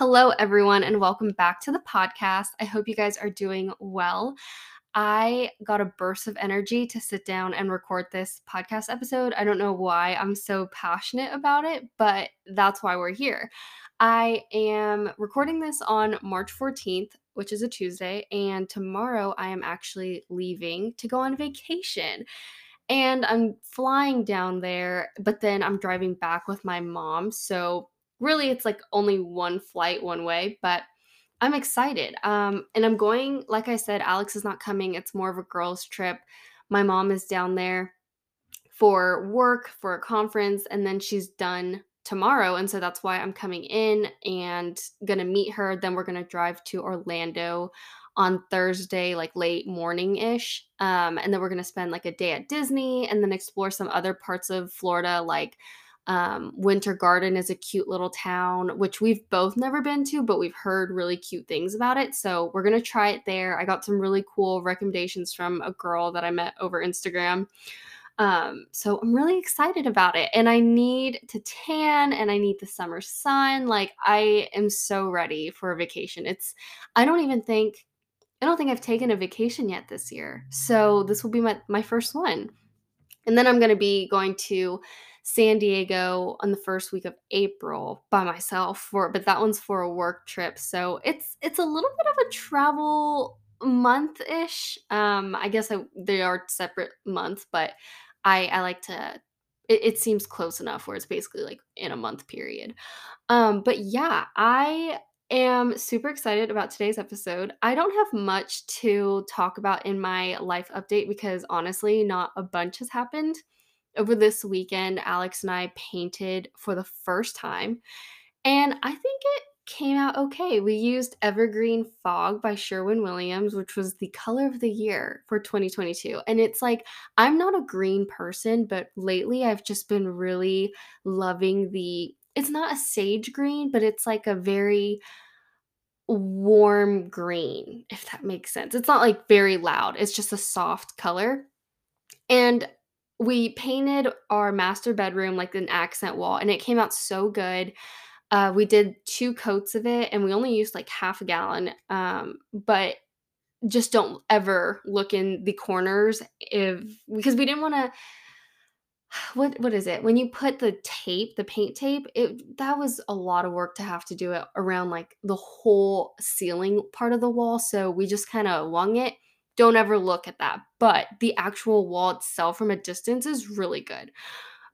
Hello, everyone, and welcome back to the podcast. I hope you guys are doing well. I got a burst of energy to sit down and record this podcast episode. I don't know why I'm so passionate about it, but that's why we're here. I am recording this on March 14th, which is a Tuesday, and tomorrow I am actually leaving to go on vacation. And I'm flying down there, but then I'm driving back with my mom. So really, it's like only one flight one way, but I'm excited. And I'm going, like I said, Alex is not coming. It's more of a girls' trip. My mom is down there for work, for a conference, and then she's done tomorrow. And so that's why I'm coming in and going to meet her. Then we're going to drive to Orlando on Thursday, like late morning-ish. And then we're going to spend like a day at Disney and then explore some other parts of Florida, like Winter Garden is a cute little town, which we've both never been to, but we've heard really cute things about it. So we're going to try it there. I got some really cool recommendations from a girl that I met over Instagram. So I'm really excited about it, and I need to tan and I need the summer sun. Like, I am so ready for a vacation. I don't think I've taken a vacation yet this year. So this will be my first one. And then I'm going to be going to San Diego on the first week of April by myself but that one's for a work trip. So it's a little bit of a travel month-ish. I guess they are separate months, but I like to, it seems close enough where it's basically like in a month period. But yeah, I am super excited about today's episode. I don't have much to talk about in my life update because honestly, not a bunch has happened. Over this weekend, Alex and I painted for the first time, and I think it came out okay. We used Evergreen Fog by Sherwin-Williams, which was the color of the year for 2022. And it's like, I'm not a green person, but lately I've just been really loving it's not a sage green, but it's like a very warm green, if that makes sense. It's not like very loud. It's just a soft color. And we painted our master bedroom like an accent wall, and it came out so good. We did 2 coats of it, and we only used like half a gallon. But just don't ever look in the corners because we didn't want to. What is it? When you put the paint tape, that was a lot of work to have to do it around like the whole ceiling part of the wall. So we just kind of wung it. Don't ever look at that. But the actual wall itself from a distance is really good.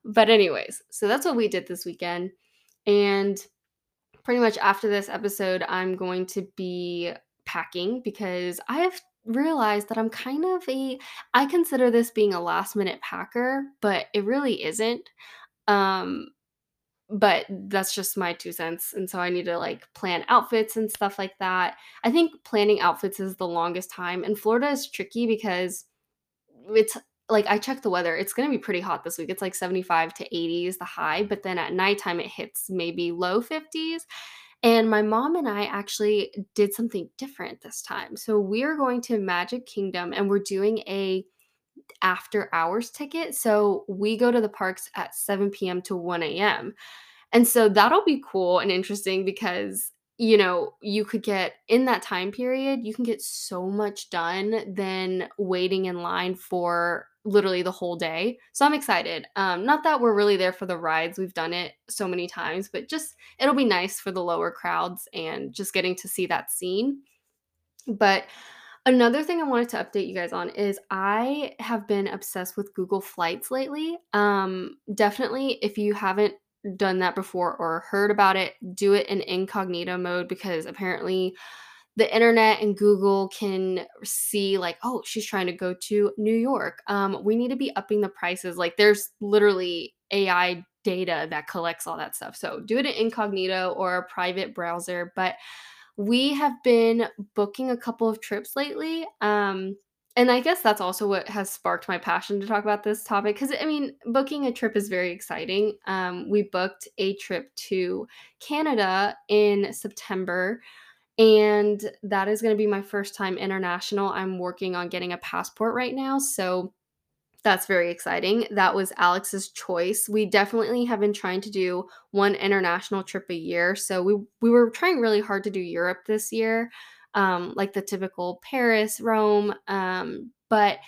But anyways, so that's what we did this weekend. And pretty much after this episode, I'm going to be packing because I have realized that I'm kind of I consider this being a last minute packer, but it really isn't. But that's just my 2 cents. And so I need to like plan outfits and stuff like that. I think planning outfits is the longest time. And Florida is tricky because it's like, I checked the weather. It's going to be pretty hot this week. It's like 75 to 80 is the high, but then at nighttime it hits maybe low 50s. And my mom and I actually did something different this time. So we are going to Magic Kingdom, and we're doing a after hours ticket. So we go to the parks at 7 p.m. to 1 a.m. And so that'll be cool and interesting because, you know, you could get in that time period, you can get so much done than waiting in line for literally the whole day. So I'm excited. Not that we're really there for the rides. We've done it so many times, but just it'll be nice for the lower crowds and just getting to see that scene. But another thing I wanted to update you guys on is I have been obsessed with Google Flights lately. Definitely, if you haven't done that before or heard about it, do it in incognito mode because apparently the internet and Google can see like, oh, she's trying to go to New York. We need to be upping the prices. Like, there's literally AI data that collects all that stuff. So do it in incognito or a private browser. But we have been booking a couple of trips lately. And I guess that's also what has sparked my passion to talk about this topic because, I mean, booking a trip is very exciting. We booked a trip to Canada in September, and that is going to be my first time international. I'm working on getting a passport right now, so That's very exciting. That was Alex's choice. We definitely have been trying to do one international trip a year. So we were trying really hard to do Europe this year, like the typical Paris, Rome. But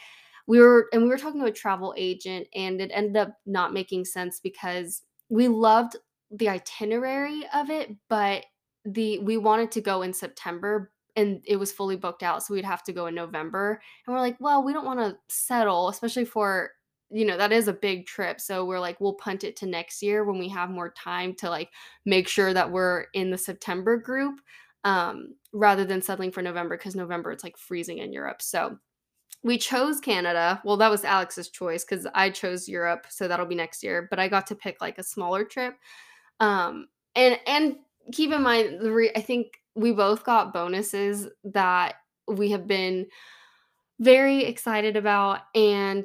we were talking to a travel agent, and it ended up not making sense because we loved the itinerary of it, but we wanted to go in September, and it was fully booked out, so we'd have to go in November. And we're like, well, we don't want to settle, especially for, that is a big trip. So we're like, we'll punt it to next year when we have more time to like make sure that we're in the September group, rather than settling for November, because November it's like freezing in Europe. So we chose Canada. Well, that was Alex's choice because I chose Europe. So that'll be next year. But I got to pick like a smaller trip. And keep in mind, I think we both got bonuses that we have been very excited about, and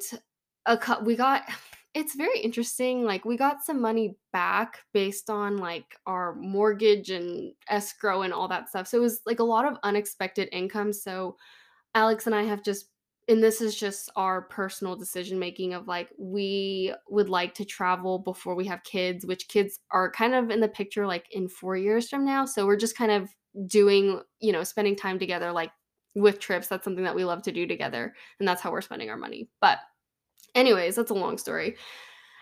it's very interesting. Like, we got some money back based on like our mortgage and escrow and all that stuff. So it was like a lot of unexpected income. So Alex and I have just, and this is just our personal decision making of like, we would like to travel before we have kids, which kids are kind of in the picture like in 4 years from now. So we're just kind of doing, spending time together, like with trips. That's something that we love to do together. And that's how we're spending our money. But anyways, that's a long story.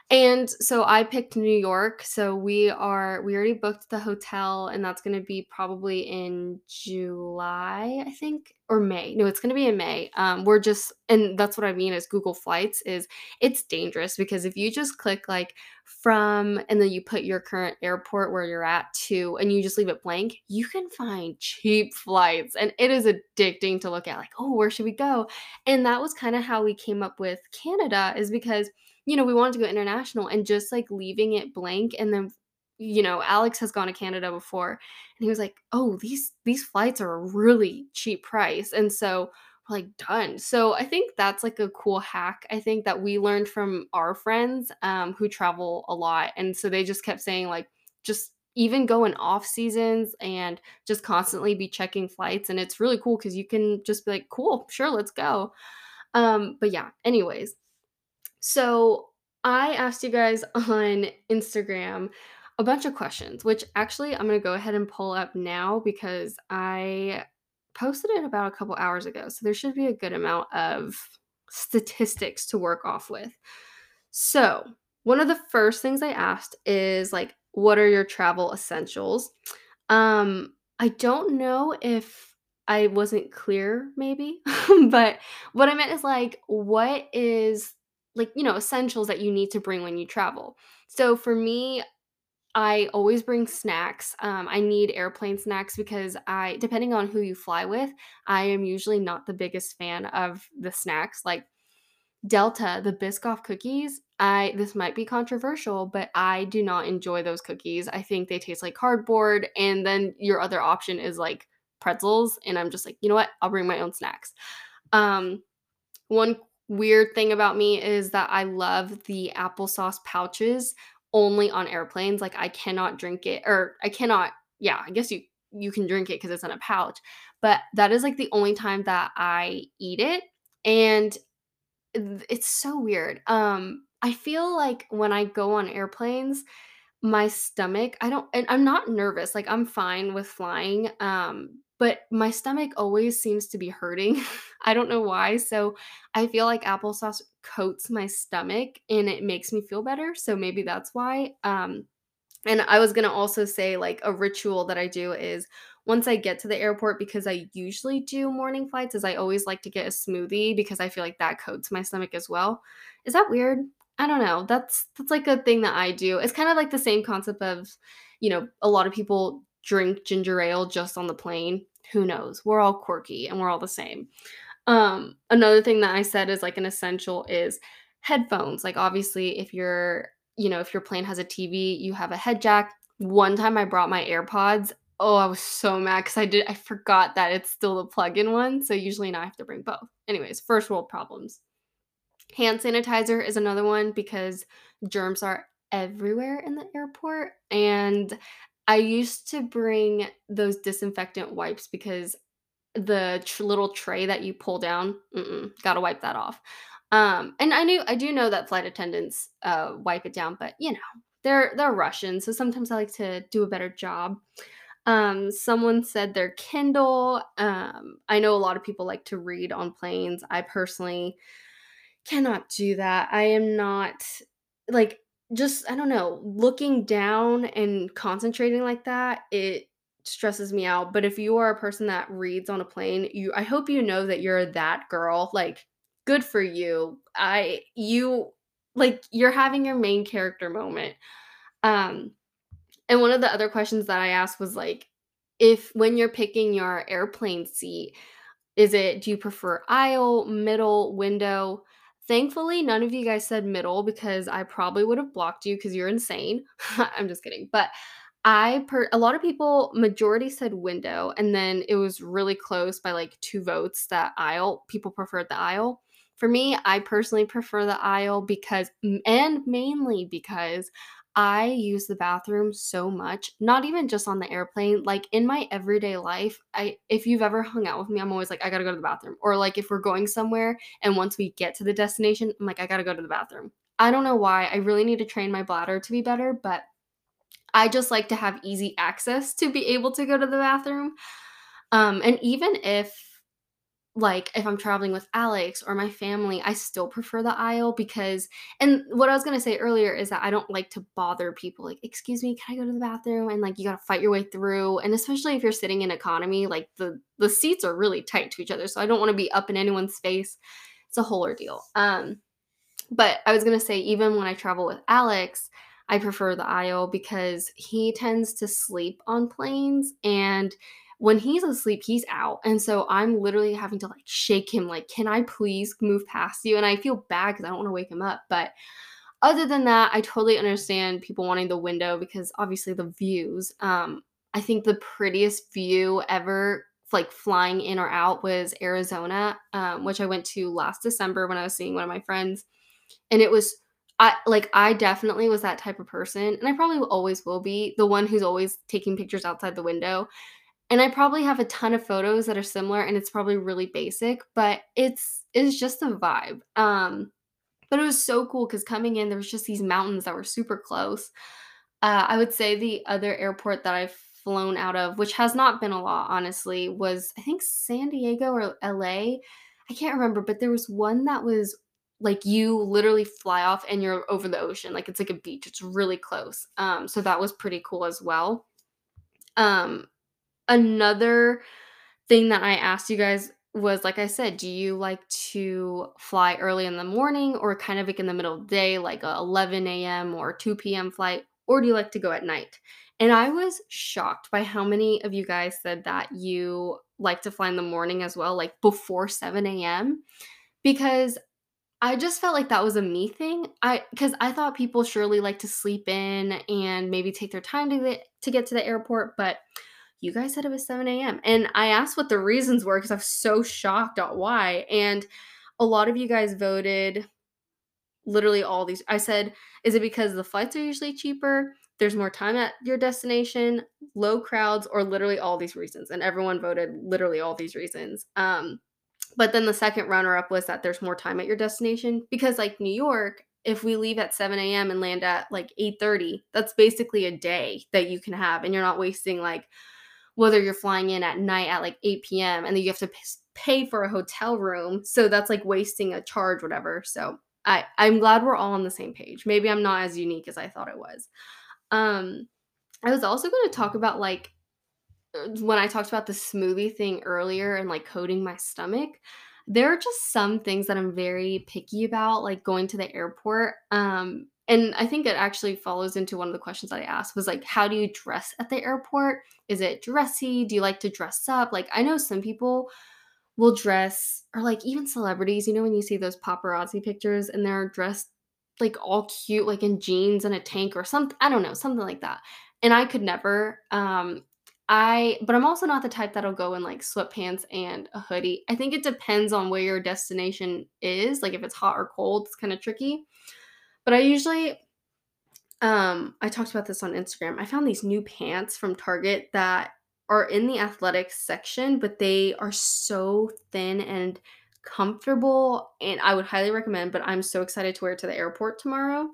And so I picked New York. So we already booked the hotel, and that's going to be probably in July, I think, or May. No, it's going to be in May. And that's what I mean is Google Flights is it's dangerous, because if you just click like from, and then you put your current airport where you're at to, and you just leave it blank, you can find cheap flights, and it is addicting to look at like, oh, where should we go? And that was kind of how we came up with Canada, is because we wanted to go international, and just like leaving it blank. And then, Alex has gone to Canada before, and he was like, oh, these flights are a really cheap price. And so we're like, done. So I think that's like a cool hack, I think, that we learned from our friends who travel a lot. And so they just kept saying like, just even go in off seasons and just constantly be checking flights. And it's really cool because you can just be like, cool, sure, let's go. But yeah, anyways. So I asked you guys on Instagram a bunch of questions, which actually I'm going to go ahead and pull up now because I posted it about a couple hours ago. So there should be a good amount of statistics to work off with. So one of the first things I asked is like, what are your travel essentials? I don't know if I wasn't clear maybe, but what I meant is like, what is like, essentials that you need to bring when you travel. So for me, I always bring snacks. I need airplane snacks because depending on who you fly with, I am usually not the biggest fan of the snacks. Like Delta, the Biscoff cookies, this might be controversial, but I do not enjoy those cookies. I think they taste like cardboard. And then your other option is like pretzels. And I'm just like, you know what? I'll bring my own snacks. One weird thing about me is that I love the applesauce pouches only on airplanes. Like I cannot drink it, or I cannot, yeah, I guess you can drink it because it's in a pouch, but that is like the only time that I eat it. And it's so weird. I feel like when I go on airplanes, my stomach, and I'm not nervous. Like I'm fine with flying. But my stomach always seems to be hurting. I don't know why. So I feel like applesauce coats my stomach and it makes me feel better. So maybe that's why. And I was going to also say like a ritual that I do is once I get to the airport, because I usually do morning flights, is I always like to get a smoothie because I feel like that coats my stomach as well. Is that weird? I don't know. That's like a thing that I do. It's kind of like the same concept of, a lot of people drink ginger ale just on the plane. Who knows? We're all quirky and we're all the same. Another thing that I said is like an essential is headphones. Like obviously if if your plane has a TV, you have a head jack. One time I brought my AirPods. Oh, I was so mad because I forgot that it's still the plug-in one. So usually now I have to bring both. Anyways, first world problems. Hand sanitizer is another one because germs are everywhere in the airport. And I used to bring those disinfectant wipes because the little tray that you pull down, gotta wipe that off. And I do know that flight attendants wipe it down, but you know, they're Russian, so sometimes I like to do a better job. Someone said their Kindle. I know a lot of people like to read on planes. I personally cannot do that. I am not like, just, I don't know, looking down and concentrating like that, it stresses me out. But if you are a person that reads on a plane, I hope you know that you're that girl. Like, good for you. You're having your main character moment. And one of the other questions that I asked was like, when you're picking your airplane seat, do you prefer aisle, middle, window? Thankfully, none of you guys said middle, because I probably would have blocked you because you're insane. I'm just kidding. But a lot of people, majority said window. And then it was really close by like 2 votes that aisle, people preferred the aisle. For me, I personally prefer the aisle mainly because I use the bathroom so much, not even just on the airplane, like in my everyday life. If you've ever hung out with me, I'm always like, I gotta go to the bathroom. Or like if we're going somewhere and once we get to the destination, I'm like, I gotta go to the bathroom. I don't know why. I really need to train my bladder to be better, but I just like to have easy access to be able to go to the bathroom. And even if I'm traveling with Alex or my family, I still prefer the aisle because, and what I was going to say earlier is that I don't like to bother people. Like, excuse me, can I go to the bathroom? And like, you got to fight your way through. And especially if you're sitting in economy, like the seats are really tight to each other. So I don't want to be up in anyone's face. It's a whole ordeal. But I was going to say, even when I travel with Alex, I prefer the aisle because he tends to sleep on planes, and when he's asleep, he's out. And so I'm literally having to like shake him, like, can I please move past you? And I feel bad because I don't want to wake him up. But other than that, I totally understand people wanting the window because obviously the views. I think the prettiest view ever, like flying in or out, was Arizona, which I went to last December when I was seeing one of my friends. And it was, I definitely was that type of person. And I probably always will be the one who's always taking pictures outside the window. And I probably have a ton of photos that are similar, and it's probably really basic, but it's just a vibe. But it was so cool because coming in, there was just these mountains that were super close. I would say the other airport that I've flown out of, which has not been a lot, honestly, was I think San Diego or LA. I can't remember, but there was one that was like you literally fly off and you're over the ocean. Like, it's like a beach. It's really close. So that was pretty cool as well. Another thing that I asked you guys was, like I said, do you like to fly early in the morning or kind of like in the middle of the day, like a 11 a.m. or 2 p.m. flight, or do you like to go at night? And I was shocked by how many of you guys said that you like to fly in the morning as well, like before 7 a.m. because I just felt like that was a me thing. Because I thought people surely like to sleep in and maybe take their time to get to the airport, but you guys said it was 7 a.m. And I asked what the reasons were because I was so shocked at why. And a lot of you guys voted literally all these. I said, is it because the flights are usually cheaper? There's more time at your destination, low crowds, or literally all these reasons. And everyone voted literally all these reasons. But then the second runner-up was that there's more time at your destination because like New York, if we leave at 7 a.m. and land at like 8:30, that's basically a day that you can have. And you're not wasting like, whether you're flying in at night at like 8 p.m. and then you have to pay for a hotel room. So that's like wasting a charge, whatever. So I'm glad we're all on the same page. Maybe I'm not as unique as I thought it was. I was also going to talk about like when I talked about the smoothie thing earlier and like coating my stomach, there are just some things that I'm very picky about, like going to the airport. And I think it actually follows into one of the questions that I asked was like, how do you dress at the airport? Is it dressy? Do you like to dress up? Like, I know some people will dress, or like even celebrities, you know, when you see those paparazzi pictures and they're dressed like all cute, like in jeans and a tank or something, I don't know, something like that. And I could never, but I'm also not the type that'll go in like sweatpants and a hoodie. I think it depends on where your destination is. Like if it's hot or cold, it's kind of tricky. But I usually, I talked about this on Instagram. I found these new pants from Target that are in the athletics section, but they are so thin and comfortable, and I would highly recommend, but I'm so excited to wear it to the airport tomorrow.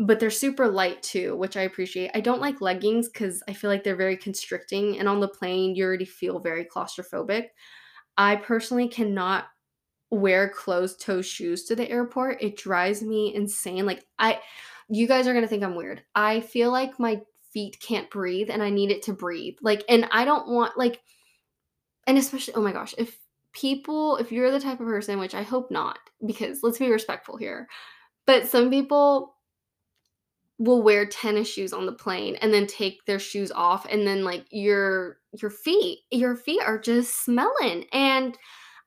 But they're super light too, which I appreciate. I don't like leggings because I feel like they're very constricting, and on the plane, you already feel very claustrophobic. I personally cannot wear closed-toe shoes to the airport. It drives me insane. Like, you guys are going to think I'm weird. I feel like my feet can't breathe, and I need it to breathe. Like, and I don't want, like, and especially, oh my gosh, if you're the type of person, which I hope not, because let's be respectful here, but some people will wear tennis shoes on the plane and then take their shoes off, and then, like, your feet are just smelling. And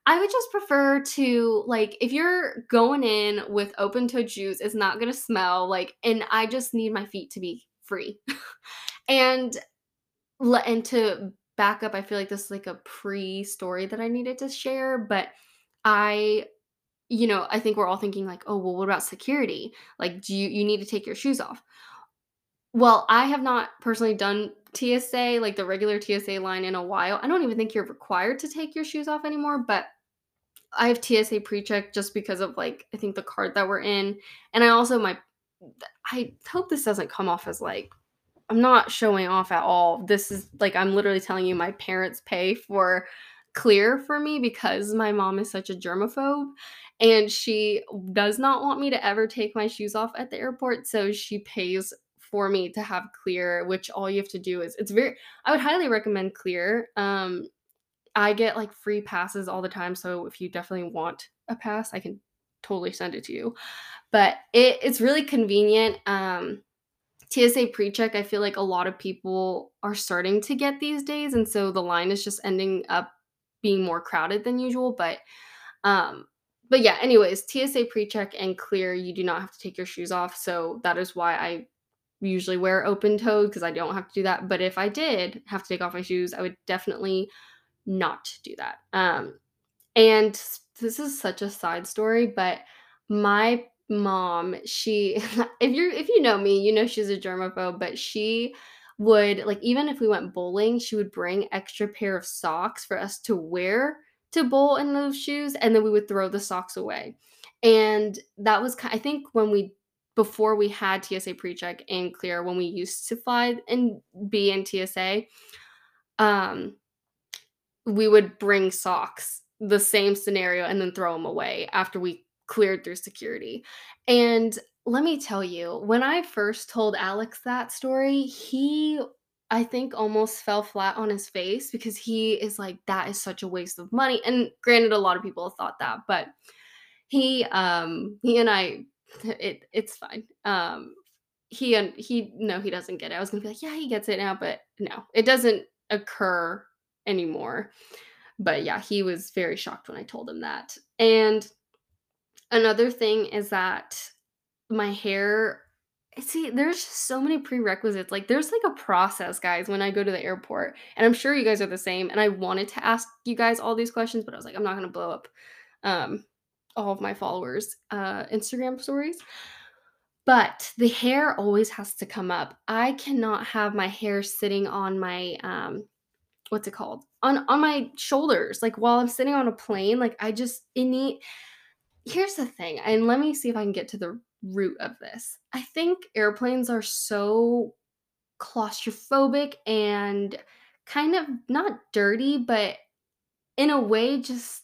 I would just prefer to, like, if you're going in with open-toed shoes, it's not going to smell, like, and I just need my feet to be free. and to back up, I feel like this is, like, a pre-story that I needed to share, but I think we're all thinking, like, oh, well, what about security? Like, you need to take your shoes off? Well, I have not personally done TSA, like the regular TSA line, in a while. I don't even think you're required to take your shoes off anymore, but I have TSA pre-check just because of, like, I think the card that we're in. And I also, I hope this doesn't come off as, like, I'm not showing off at all. This is, like, I'm literally telling you my parents pay for Clear for me because my mom is such a germaphobe, and she does not want me to ever take my shoes off at the airport. So she pays for me to have Clear, which all you have to do is, I would highly recommend Clear. I get, like, free passes all the time. So if you definitely want a pass, I can totally send it to you, but it's really convenient. TSA PreCheck, I feel like a lot of people are starting to get these days. And so the line is just ending up being more crowded than usual, but yeah, anyways, TSA PreCheck and Clear, you do not have to take your shoes off, so that is why I usually wear open-toed, because I don't have to do that. But if I did have to take off my shoes, I would definitely not do that. And this is such a side story, but my mom, if you know me, you know she's a germaphobe, but she would, like, even if we went bowling, she would bring extra pair of socks for us to wear to bowl in those shoes, and then we would throw the socks away. And that was, I think, before we had TSA PreCheck and Clear, when we used to fly and be in TSA, we would bring socks, the same scenario, and then throw them away after we cleared through security. And let me tell you, when I first told Alex that story, he, I think, almost fell flat on his face, because he is like, that is such a waste of money. And granted, a lot of people have thought that, but he and I, it's fine. He doesn't get it. I was gonna be like, yeah, he gets it now, but no, it doesn't occur anymore. But yeah, he was very shocked when I told him that. And another thing is that my hair, see, there's just so many prerequisites. Like, there's, like, a process, guys, when I go to the airport, and I'm sure you guys are the same. And I wanted to ask you guys all these questions, but I was like, I'm not going to blow up all of my followers' Instagram stories. But the hair always has to come up. I cannot have my hair sitting on my on my shoulders, like, while I'm sitting on a plane. Like, here's the thing, and let me see if I can get to the root of this. I think airplanes are so claustrophobic and kind of not dirty, but in a way, just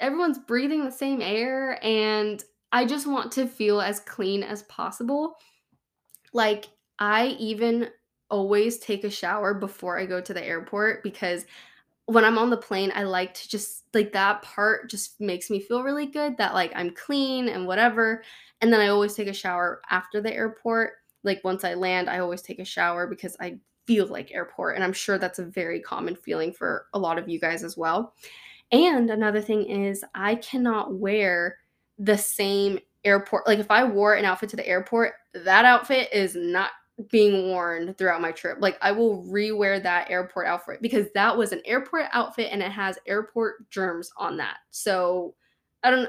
everyone's breathing the same air, and I just want to feel as clean as possible. Like, I even always take a shower before I go to the airport, because when I'm on the plane, I like to just, like, that part just makes me feel really good that, like, I'm clean and whatever. And then I always take a shower after the airport. Like, once I land, I always take a shower because I feel like airport. And I'm sure that's a very common feeling for a lot of you guys as well. And another thing is, I cannot wear the same airport. Like, if I wore an outfit to the airport, that outfit is not being worn throughout my trip. Like, I will rewear that airport outfit because that was an airport outfit and it has airport germs on that. So and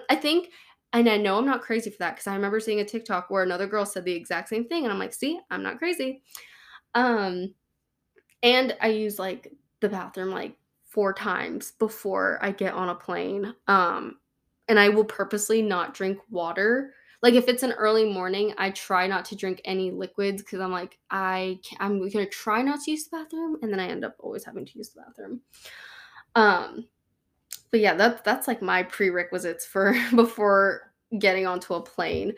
I know I'm not crazy for that, because I remember seeing a TikTok where another girl said the exact same thing, and I'm like, see, I'm not crazy. And I use, like, the bathroom, like, 4 times before I get on a plane. And I will purposely not drink water. Like, if it's an early morning, I try not to drink any liquids because I'm like, I'm going to try not to use the bathroom. And then I end up always having to use the bathroom. But yeah, that's like my prerequisites for before getting onto a plane.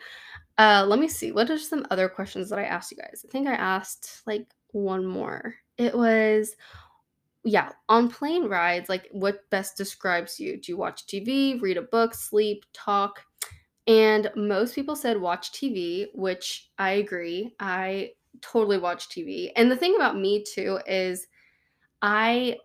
Let me see. What are some other questions that I asked you guys? I think I asked like one more. It was, yeah, on plane rides, like what best describes you? Do you watch TV, read a book, sleep, talk? And most people said watch TV, which I agree. I totally watch TV. And the thing about me too is I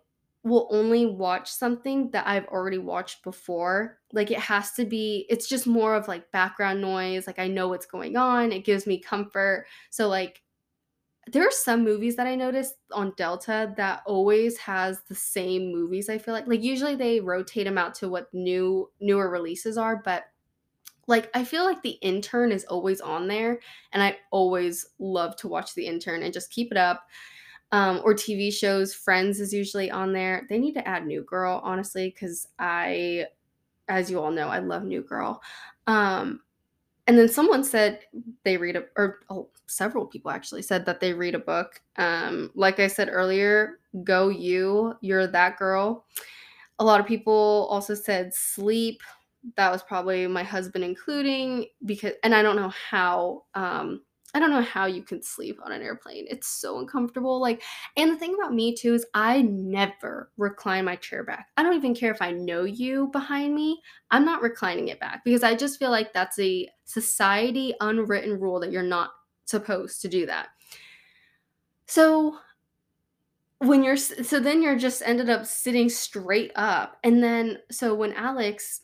will only watch something that I've already watched before. Like it has to be, it's just more of like background noise. Like I know what's going on. It gives me comfort. So like there are some movies that I noticed on Delta that always has the same movies. I feel like usually they rotate them out to what newer releases are, but like, I feel like The Intern is always on there, and I always love to watch The Intern and just keep it up. Or TV shows, Friends is usually on there. They need to add New Girl, honestly, because I, as you all know, I love New Girl. And then someone said they read several people actually said that they read a book. Like I said earlier, go you, you're that girl. A lot of people also said sleep. That was probably my husband including, because, and I don't know how you can sleep on an airplane. It's so uncomfortable. Like, and the thing about me too, is I never recline my chair back. I don't even care if I know you behind me. I'm not reclining it back because I just feel like that's a society unwritten rule that you're not supposed to do that. So then you're just ended up sitting straight up. And then, so when Alex,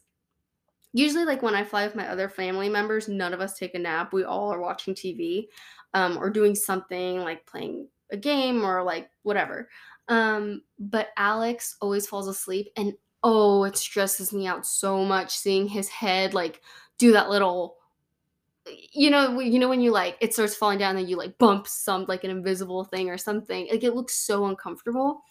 usually, like, when I fly with my other family members, none of us take a nap. We all are watching TV or doing something, like playing a game or, like, whatever. But Alex always falls asleep, and, oh, it stresses me out so much seeing his head, like, do that little, you know when you, like, it starts falling down and you, like, bump some, like, an invisible thing or something. Like, it looks so uncomfortable.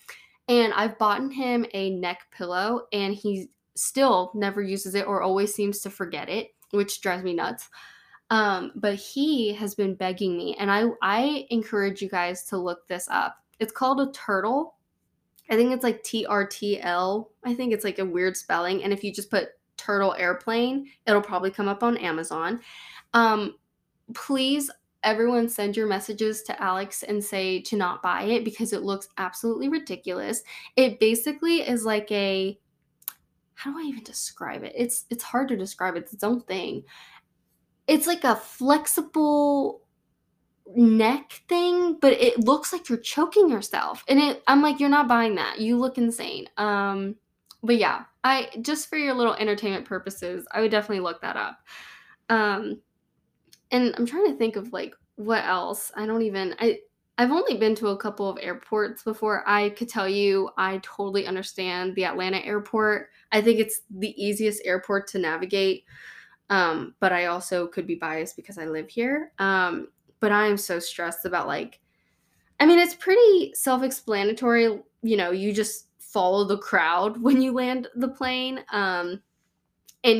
And I've bought him a neck pillow, and he's still never uses it or always seems to forget it, which drives me nuts. But he has been begging me, and I encourage you guys to look this up. It's called a turtle. I think it's like TRTL. I think it's like a weird spelling. And if you just put turtle airplane, it'll probably come up on Amazon. Please, everyone, send your messages to Alex and say to not buy it because it looks absolutely ridiculous. It basically is like a, how do I even describe it? It's hard to describe. It's its own thing. It's like a flexible neck thing, but it looks like you're choking yourself. And I'm like, you're not buying that. You look insane. But yeah, I just for your little entertainment purposes, I would definitely look that up. And I'm trying to think of like what else. I've only been to a couple of airports before. I could tell you I totally understand the Atlanta airport. I think it's the easiest airport to navigate, but I also could be biased because I live here. But I am so stressed about it's pretty self-explanatory. You know, you just follow the crowd when you land the plane. And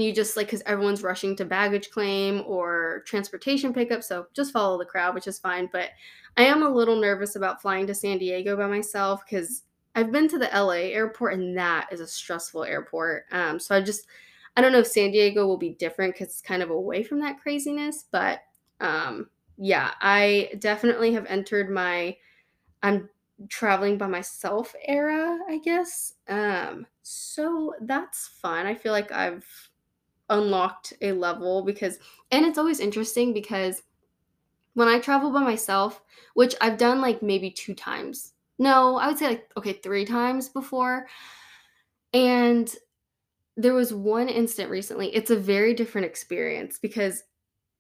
you just because everyone's rushing to baggage claim or transportation pickup. So just follow the crowd, which is fine. But I am a little nervous about flying to San Diego by myself because I've been to the LA airport, and that is a stressful airport. So I don't know if San Diego will be different because it's kind of away from that craziness. But yeah, I definitely have entered my I'm traveling by myself era, I guess. So that's fun. I feel like I've unlocked a level and it's always interesting because when I travel by myself, which I've done like maybe 2 times. No, I would say 3 times before. And there was one instant recently. It's a very different experience because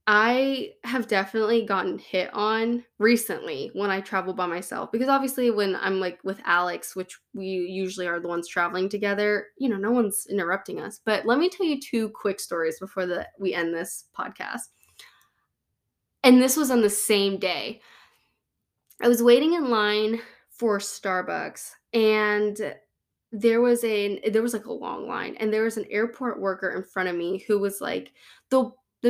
I have definitely gotten hit on recently when I travel by myself, because obviously when I'm like with Alex, which we usually are the ones traveling together, no one's interrupting us. But let me tell you 2 quick stories before we end this podcast. And this was on the same day. I was waiting in line for Starbucks, and there was like a long line, and there was an airport worker in front of me who was like the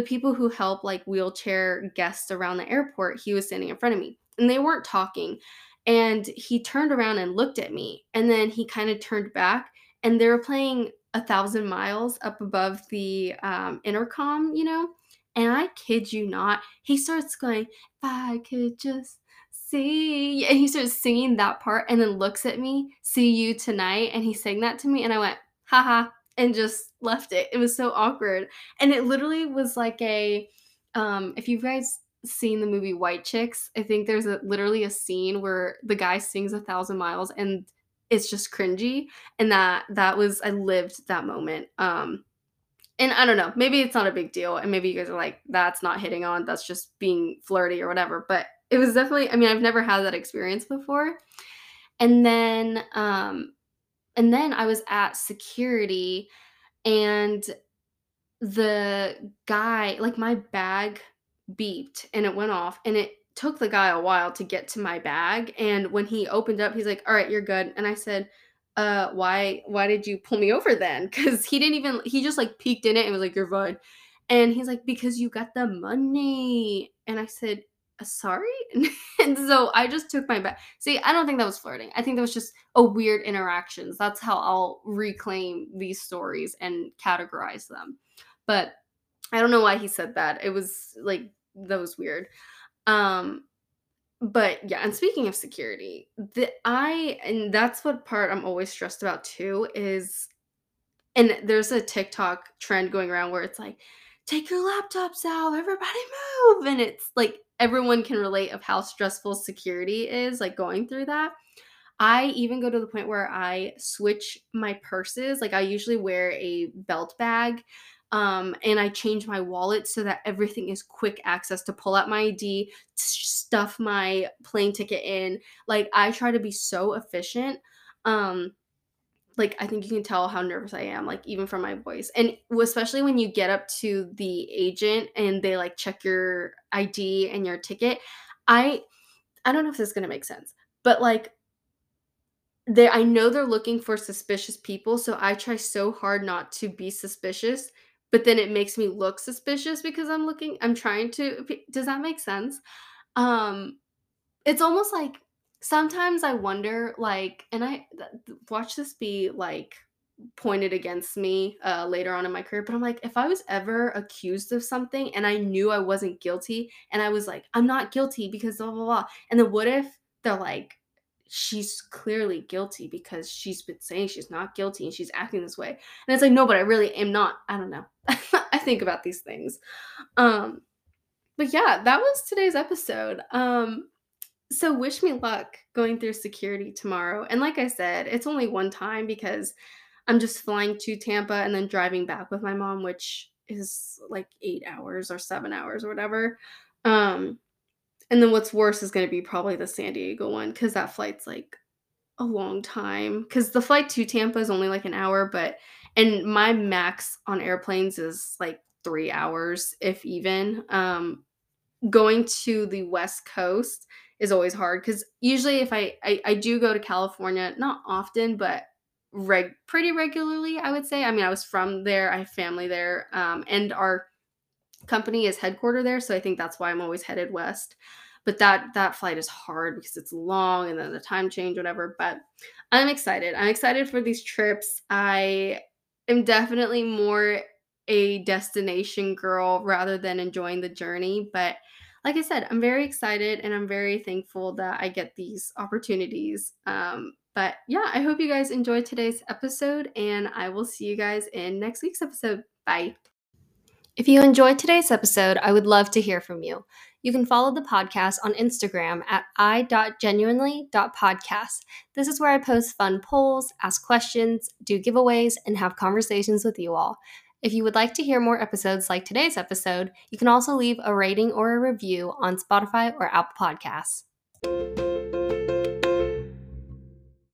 people who help like wheelchair guests around the airport. He was standing in front of me and they weren't talking, and he turned around and looked at me, and then he kind of turned back, and they were playing 1,000 Miles up above the intercom, you know. And I kid you not, he starts going, "If I could just see," and he starts singing that part, and then looks at me, "See you tonight," and he sang that to me, and I went, haha, and just left it. It was so awkward. And it literally was like a, if you guys seen the movie White Chicks, I think there's literally a scene where the guy sings 1,000 Miles, and it's just cringy. And that was, I lived that moment. And I don't know, maybe it's not a big deal, and maybe you guys are like, that's not hitting on, that's just being flirty or whatever. But it was definitely, I mean, I've never had that experience before. And then, I was at security, and the guy, like, my bag beeped and it went off, and it took the guy a while to get to my bag. And when he opened up, he's like, "All right, you're good." And I said, why did you pull me over then?" Cause he just like peeked in it and was like, "You're fine." And he's like, "Because you got the money." And I said, "Sorry?" And so I just took my bag. See, I don't think that was flirting. I think that was just a weird interactions. That's how I'll reclaim these stories and categorize them. But I don't know why he said that. It was like, that was weird. But yeah, and speaking of security, and that's what part I'm always stressed about too is, and there's a TikTok trend going around where it's like, "Take your laptops out, everybody move." And it's like, everyone can relate of how stressful security is, like going through that. I even go to the point where I switch my purses. Like I usually wear a belt bag, and I change my wallet so that everything is quick access to pull out my ID, stuff my plane ticket in. Like I try to be so efficient. Like I think you can tell how nervous I am, like even from my voice. And especially when you get up to the agent and they like check your ID and your ticket. I don't know if this is going to make sense, but like I know they're looking for suspicious people. So I try so hard not to be suspicious, but then it makes me look suspicious because I'm trying to, does that make sense? It's almost like, sometimes I wonder, like, and I watch this be like pointed against me later on in my career, but I'm like, if I was ever accused of something and I knew I wasn't guilty and I was like, "I'm not guilty because blah, blah, blah." And then what if they're like, "She's clearly guilty because she's been saying she's not guilty and she's acting this way." And it's like, no, but I really am not. I don't know. I think about these things. But yeah, that was today's episode. So wish me luck going through security tomorrow. And like I said, it's only one time because I'm just flying to Tampa and then driving back with my mom, which is like 8 hours or 7 hours or whatever. And then what's worse is going to be probably the San Diego one because that flight's like a long time. Because the flight to Tampa is only like an hour, and my max on airplanes is like 3 hours, if even. Going to the West Coast is always hard because usually if I do go to California, not often, but pretty regularly, I would say. I mean, I was from there. I have family there, and our company is headquartered there. So I think that's why I'm always headed west. But that flight is hard because it's long and then the time change, whatever. But I'm excited. I'm excited for these trips. I am definitely more a destination girl rather than enjoying the journey. But like I said, I'm very excited and I'm very thankful that I get these opportunities. But yeah, I hope you guys enjoyed today's episode, and I will see you guys in next week's episode. Bye. If you enjoyed today's episode, I would love to hear from you. You can follow the podcast on Instagram at i.genuinely.podcast. This is where I post fun polls, ask questions, do giveaways, and have conversations with you all. If you would like to hear more episodes like today's episode, you can also leave a rating or a review on Spotify or Apple Podcasts.